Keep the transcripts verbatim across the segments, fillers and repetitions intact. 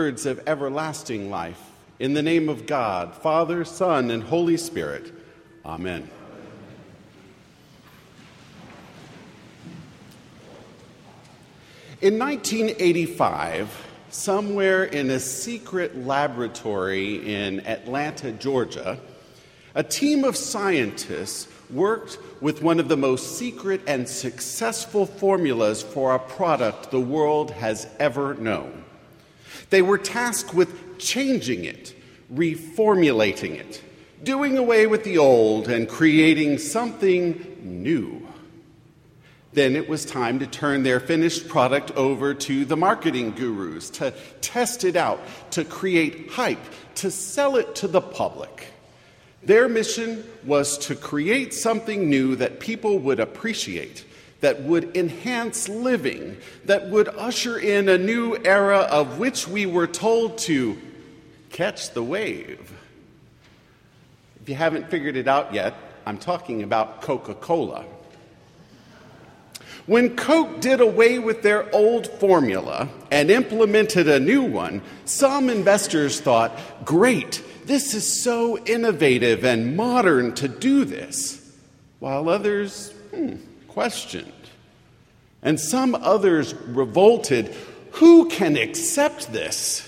words of everlasting life. In the name of God, Father, Son, and Holy Spirit. Amen. In nineteen eighty-five, somewhere in a secret laboratory in Atlanta, Georgia, a team of scientists worked with one of the most secret and successful formulas for a product the world has ever known. They were tasked with changing it, reformulating it, doing away with the old and creating something new. Then it was time to turn their finished product over to the marketing gurus, to test it out, to create hype, to sell it to the public. Their mission was to create something new that people would appreciate, that would enhance living, that would usher in a new era of which we were told to catch the wave. If you haven't figured it out yet, I'm talking about Coca-Cola. When Coke did away with their old formula and implemented a new one, some investors thought, great, this is so innovative and modern to do this, while others hmm, questioned. And some others revolted, who can accept this?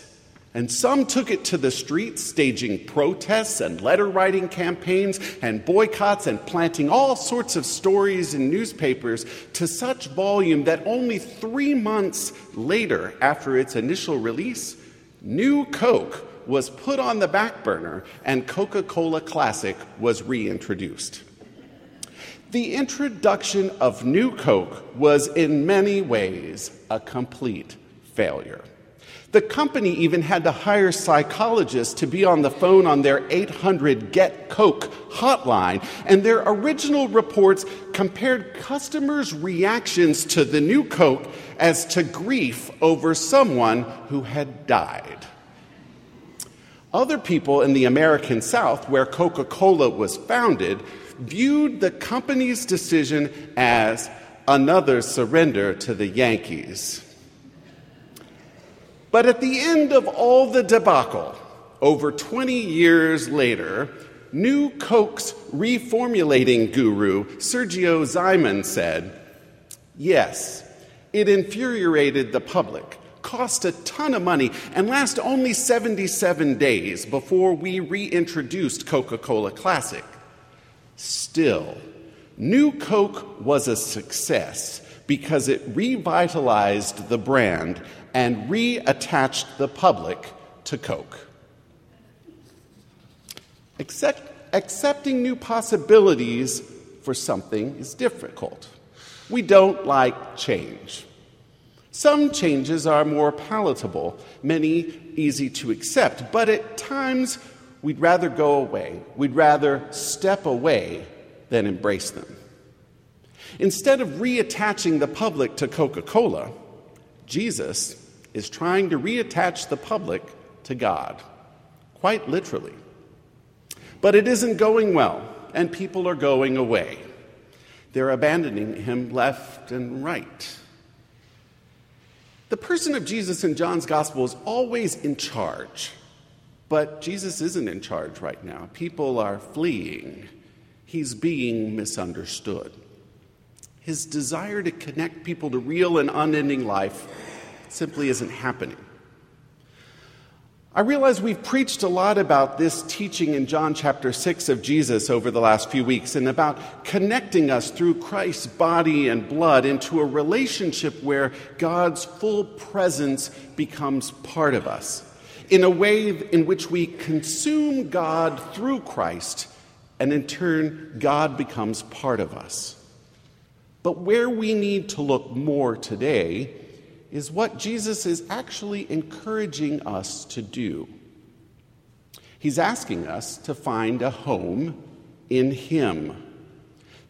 And some took it to the streets, staging protests and letter-writing campaigns and boycotts and planting all sorts of stories in newspapers to such volume that only three months later, after its initial release, New Coke was put on the back burner and Coca-Cola Classic was reintroduced. The introduction of New Coke was in many ways a complete failure. The company even had to hire psychologists to be on the phone on their eight hundred get Coke hotline, and their original reports compared customers' reactions to the New Coke as to grief over someone who had died. Other people in the American South, where Coca-Cola was founded, viewed the company's decision as another surrender to the Yankees. But at the end of all the debacle, over twenty years later, New Coke's reformulating guru, Sergio Zyman, said, yes, it infuriated the public, cost a ton of money, and lasted only seventy-seven days before we reintroduced Coca-Cola Classic. Still, New Coke was a success because it revitalized the brand and reattached the public to Coke. Accept, accepting new possibilities for something is difficult. We don't like change. Some changes are more palatable, many easy to accept, but at times we'd rather go away. We'd rather step away than embrace them. Instead of reattaching the public to Coca-Cola, Jesus is trying to reattach the public to God, quite literally. But it isn't going well, and people are going away. They're abandoning him left and right. The person of Jesus in John's gospel is always in charge, but Jesus isn't in charge right now. People are fleeing. He's being misunderstood. His desire to connect people to real and unending life simply isn't happening. I realize we've preached a lot about this teaching in John chapter six of Jesus over the last few weeks and about connecting us through Christ's body and blood into a relationship where God's full presence becomes part of us in a way in which we consume God through Christ, and in turn, God becomes part of us. But where we need to look more today is what Jesus is actually encouraging us to do. He's asking us to find a home in him,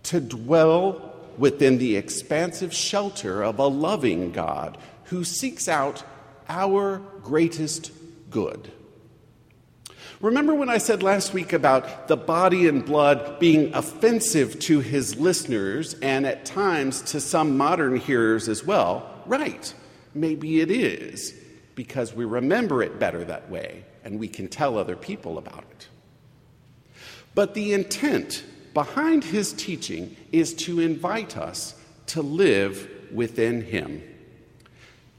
to dwell within the expansive shelter of a loving God who seeks out our greatest good. Remember when I said last week about the body and blood being offensive to his listeners and at times to some modern hearers as well? Right, maybe it is. because we remember it better that way and we can tell other people about it. But the intent behind his teaching is to invite us to live within him.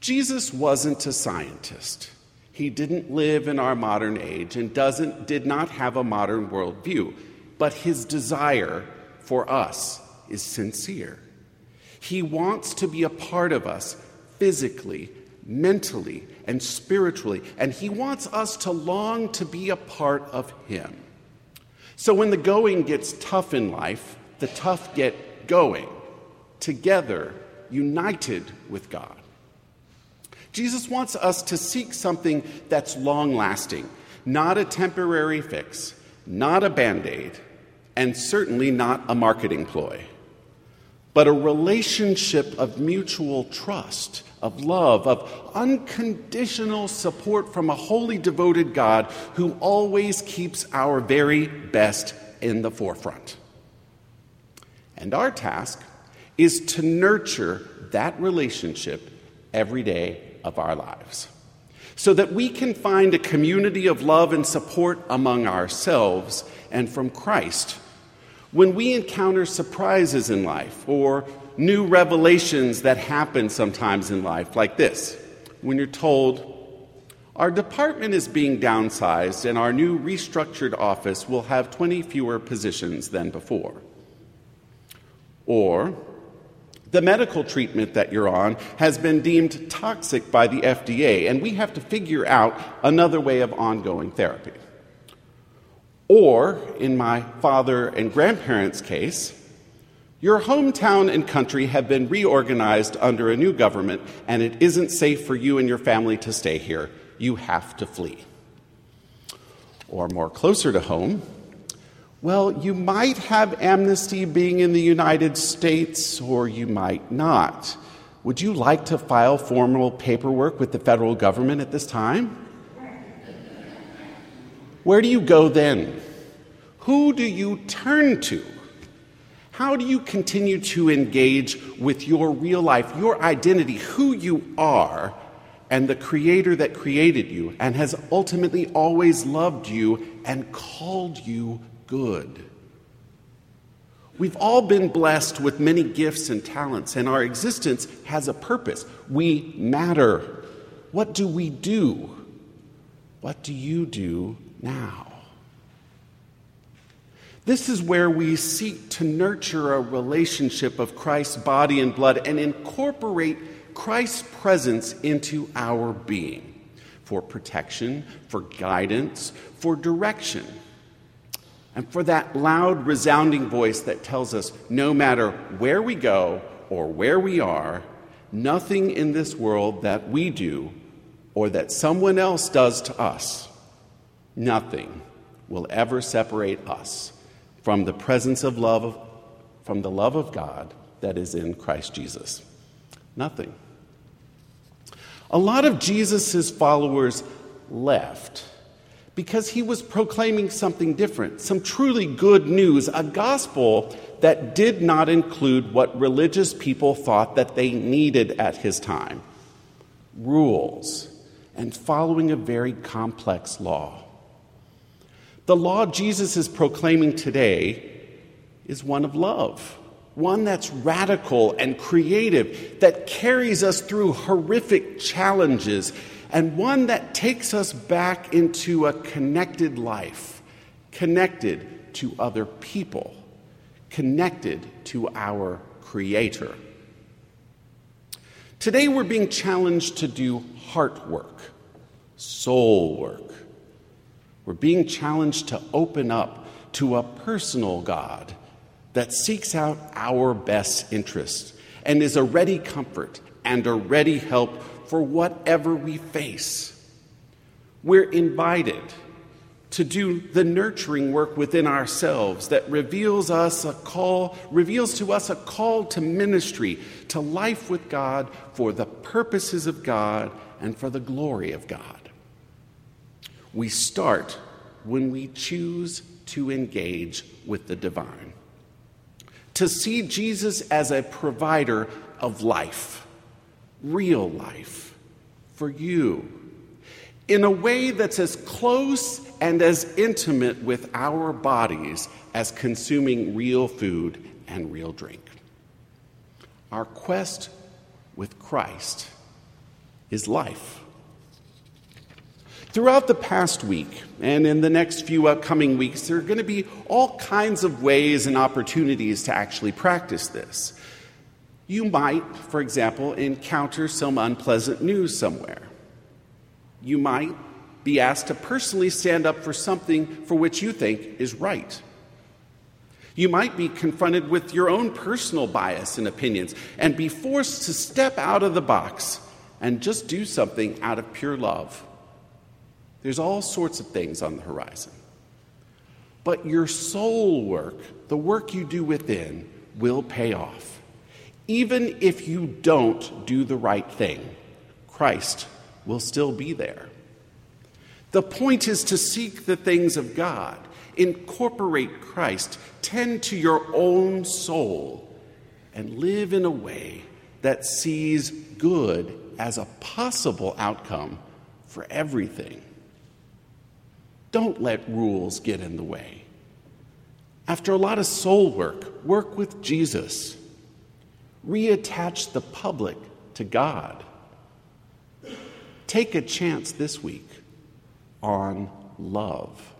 Jesus wasn't a scientist. He didn't live in our modern age and doesn't, did not have a modern worldview. But his desire for us is sincere. He wants to be a part of us physically, mentally, and spiritually. And he wants us to long to be a part of him. So when the going gets tough in life, the tough get going, together, united with God. Jesus wants us to seek something that's long-lasting, not a temporary fix, not a Band-Aid, and certainly not a marketing ploy, but a relationship of mutual trust, of love, of unconditional support from a wholly devoted God who always keeps our very best in the forefront. And our task is to nurture that relationship every day of our lives, so that we can find a community of love and support among ourselves and from Christ when we encounter surprises in life or new revelations that happen sometimes in life, like this, when you're told, our department is being downsized and our new restructured office will have twenty fewer positions than before. Or, the medical treatment that you're on has been deemed toxic by the F D A, and we have to figure out another way of ongoing therapy. Or, in my father and grandparents' case, your hometown and country have been reorganized under a new government, and it isn't safe for you and your family to stay here. You have to flee. Or more closer to home, well, you might have amnesty being in the United States, or you might not. Would you like to file formal paperwork with the federal government at this time? Where do you go then? Who do you turn to? How do you continue to engage with your real life, your identity, who you are, and the Creator that created you and has ultimately always loved you and called you good? We've all been blessed with many gifts and talents, and our existence has a purpose. We matter. What do we do? What do you do now? This is where we seek to nurture a relationship of Christ's body and blood and incorporate Christ's presence into our being for protection, for guidance, for direction. And for that loud, resounding voice that tells us no matter where we go or where we are, nothing in this world that we do or that someone else does to us, nothing will ever separate us from the presence of love, from the love of God that is in Christ Jesus. Nothing. A lot of Jesus' followers left because he was proclaiming something different, some truly good news, a gospel that did not include what religious people thought that they needed at his time, rules and following a very complex law. The law Jesus is proclaiming today is one of love, one that's radical and creative, that carries us through horrific challenges, and one that takes us back into a connected life, connected to other people, connected to our Creator. Today we're being challenged to do heart work, soul work. We're being challenged to open up to a personal God that seeks out our best interests and is a ready comfort and a ready help for whatever we face. We're invited to do the nurturing work within ourselves that reveals us a call, reveals to us a call to ministry, to life with God for the purposes of God and for the glory of God. We start when we choose to engage with the divine, to see Jesus as a provider of life, real life, for you in a way that's as close and as intimate with our bodies as consuming real food and real drink. Our quest with Christ is life. Throughout the past week and in the next few upcoming weeks, there are going to be all kinds of ways and opportunities to actually practice this. You might, for example, encounter some unpleasant news somewhere. You might be asked to personally stand up for something for which you think is right. You might be confronted with your own personal bias and opinions and be forced to step out of the box and just do something out of pure love. There's all sorts of things on the horizon. But your soul work, the work you do within, will pay off. Even if you don't do the right thing, Christ will still be there. The point is to seek the things of God, incorporate Christ, tend to your own soul, and live in a way that sees good as a possible outcome for everything. Don't let rules get in the way. After a lot of soul work, work with Jesus. Reattach the public to God. Take a chance this week on love.